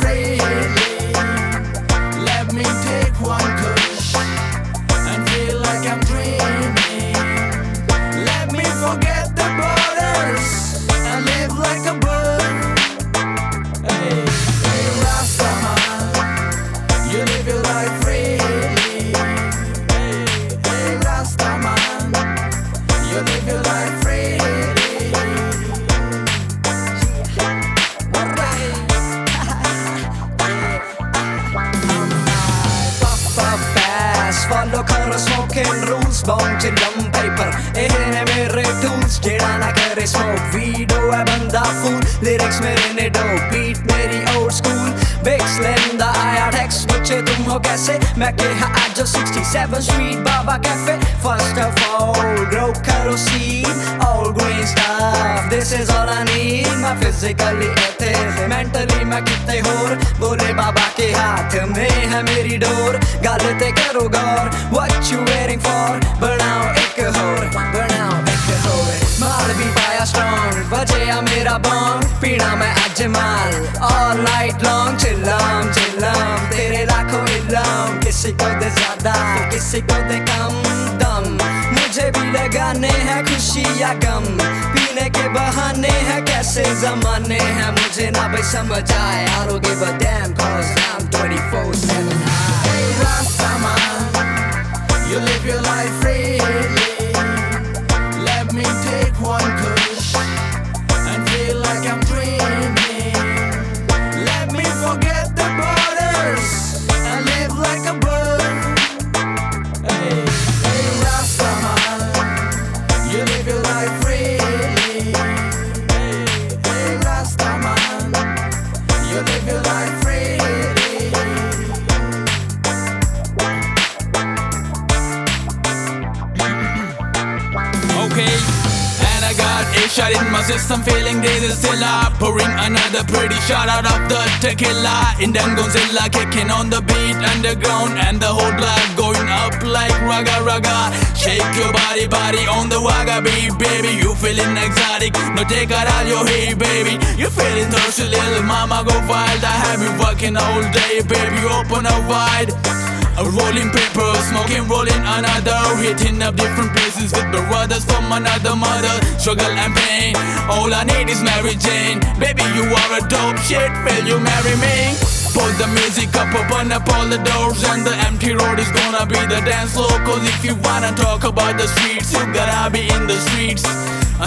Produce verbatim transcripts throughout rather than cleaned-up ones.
free. Let me take one push and feel like I'm dreaming. Let me forget the borders and live like a bird. Hey, hey Rastaman, you live your life freely. Hey, hey Rastaman, you live your life freely. Follow color, smoking rules, bound to dumb paper. Ere mere tools, jada na kare smoke. Video hai banda fool, lyrics mere ne do, beat meri old school. Bigs lenda aaya text, mujhe tum ho kaise? Main keha aaj sixty-seventh Street Baba Cafe. First of all, grow karo seed, all green stuff. This is all I need. My physically ethe, mentally main kitne hor. Bole Baba ke haath mein hai meri door. Gaal te karo gaal. What you waiting for? Banao ek hor, banao ek hor. Maal bhi paaya strong, bajaya mera bong. Peena main aaj maal, all night long. Chillam, chillam, tere laakho illam. Kisi ko de zyada, kisi ko de kam dam. Mujhe bhi lagane hai khushi ya gam. Peene ke bahane hai kaise zamane hai. Mujhe na bhai samajh aaye, I don't give a damn 'cause I'm twenty-four seven high. Hey Rastaman, you live your life freely. Let me take one push and feel like I'm dreaming. Let me forget the borders and live like a bird. Hey, hey Rastaman, you live your life freely. Hey, hey Rastaman, you live your life freely. And I got a shot in my system, feeling dizzy still up. Pouring another pretty shot out of the tequila. Indian Gonzilla kicking on the beat underground. And the whole block going up like raga raga. Shake your body, body on the waga beat, baby. You feeling exotic, no take out all your heat, baby. You feeling thirsty, little mama go wild. I have you working all day, baby, open up wide. Rolling paper, smoking, rolling another. Hitting up different places with brothers from another mother. Struggle and pain, all I need is Mary Jane. Baby, you are a dope shit, will you marry me? Put the music up, open up all the doors. And the empty road is gonna be the dance floor. 'Cause if you wanna talk about the streets, you gotta be in the streets.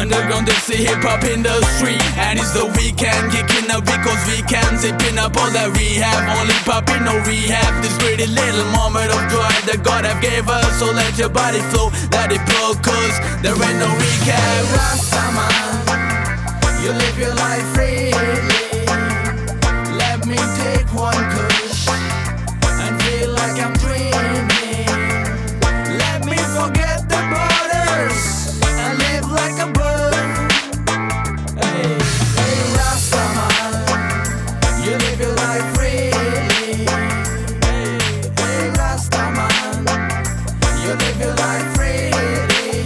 Underground, they say hip-hop industry. And it's the weekend, kicking up because we can. Sipping up all that we have, only popping, no rehab. This pretty little moment of joy that God have gave us. So let your body flow, let it flow, 'cause there ain't no recap. Rastaman, you live your life freely. Let me take one push and feel like I'm dreaming. Let me forget the borders and live like a bird. Hey, hey Rastaman, you live your life freely. Hey, hey Rastaman, you live your life freely.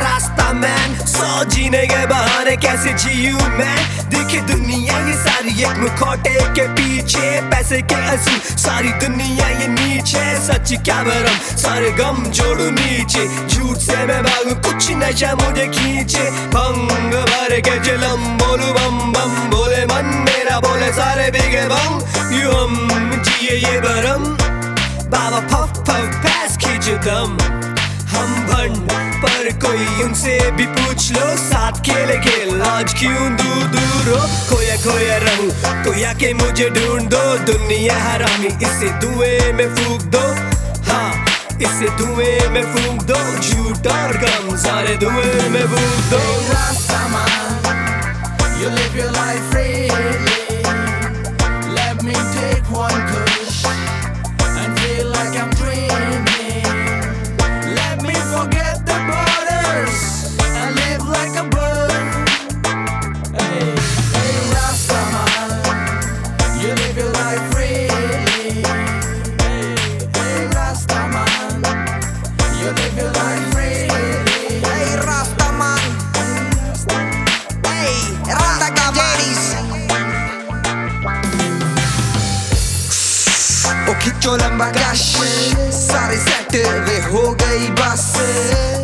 Rastaman, so jeene ke bahane kaise jiyu main? देखी दुनिया ये सारी एक मुखौटे के पीछे, पैसे के असूल सारी दुनिया ये नीचे. सच क्या भरम सारे गम जोड़ू नीचे, झूठ से मैं भागू कुछ नशा मुझे खींचे. भंग भर के जलम बोलू बम बम, बोले मन मेरा बोले सारे बिगे बम. यू हम जिए ये भरम, बाबा पफ पफ पैस खींचे दम. हम भंड पर कोई उनसे भी पूछ लो, साथ खेले खेल आज क्यों दूर दूर हो. खोया खोया रहूं तो आके मुझे ढूंढ दो. दुनिया हरामी इसे धुएं में फूंक दो, हाँ इसे धुएं में फूंक दो. झूठ और गम सारे धुएं में फूंक दो. Rastaman, you live your life freely. Let me take one push and feel like I'm dreaming. Forget the borders and live like a bird. Hey, hey Rastaman, you live your life freely. Hey, hey Rastaman, you live your life. तेरे हो गई बस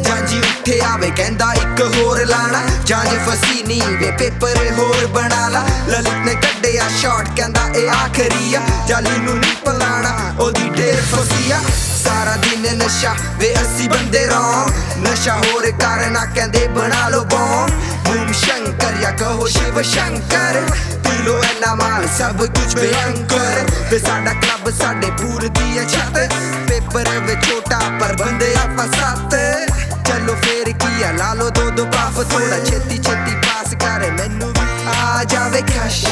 जाजी उठे आवे कहंदा एक होर लाना जांज फसी नी वे पेपर होर बना ला ललित ने कड्डिया शॉट कहंदा ए आखरीया जाली नू नी पलाना ओदी ढेर फसिया सारा दिन नशा वे अस्सी बंदे रौं नशा होर करना कहंदे बना लो बॉम भूम शंकर या कहो शिव शंकर पी लो एना माल सब कुछ भयंकर वे साडा क्लब साडे पूर दी है छत पेपर वे छोटा पर बंदे आप साथ चलो फेर किया लालो दो दो पाफ थोड़ा छेती छेती पास करे मैनू भी आ जावे खश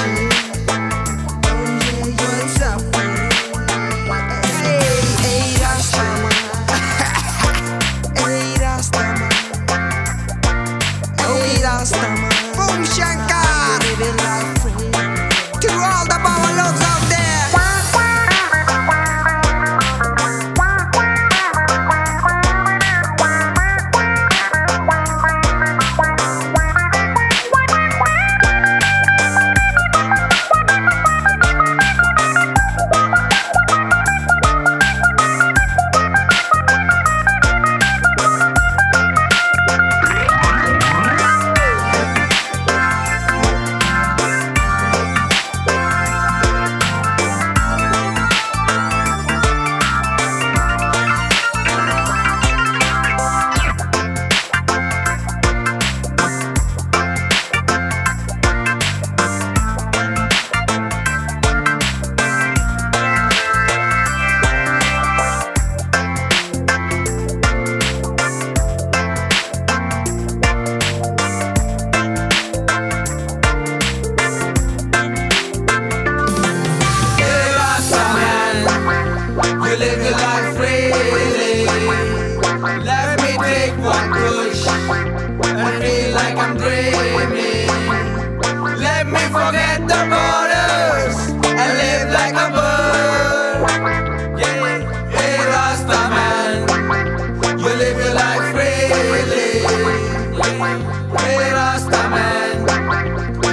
Hey Rasta man,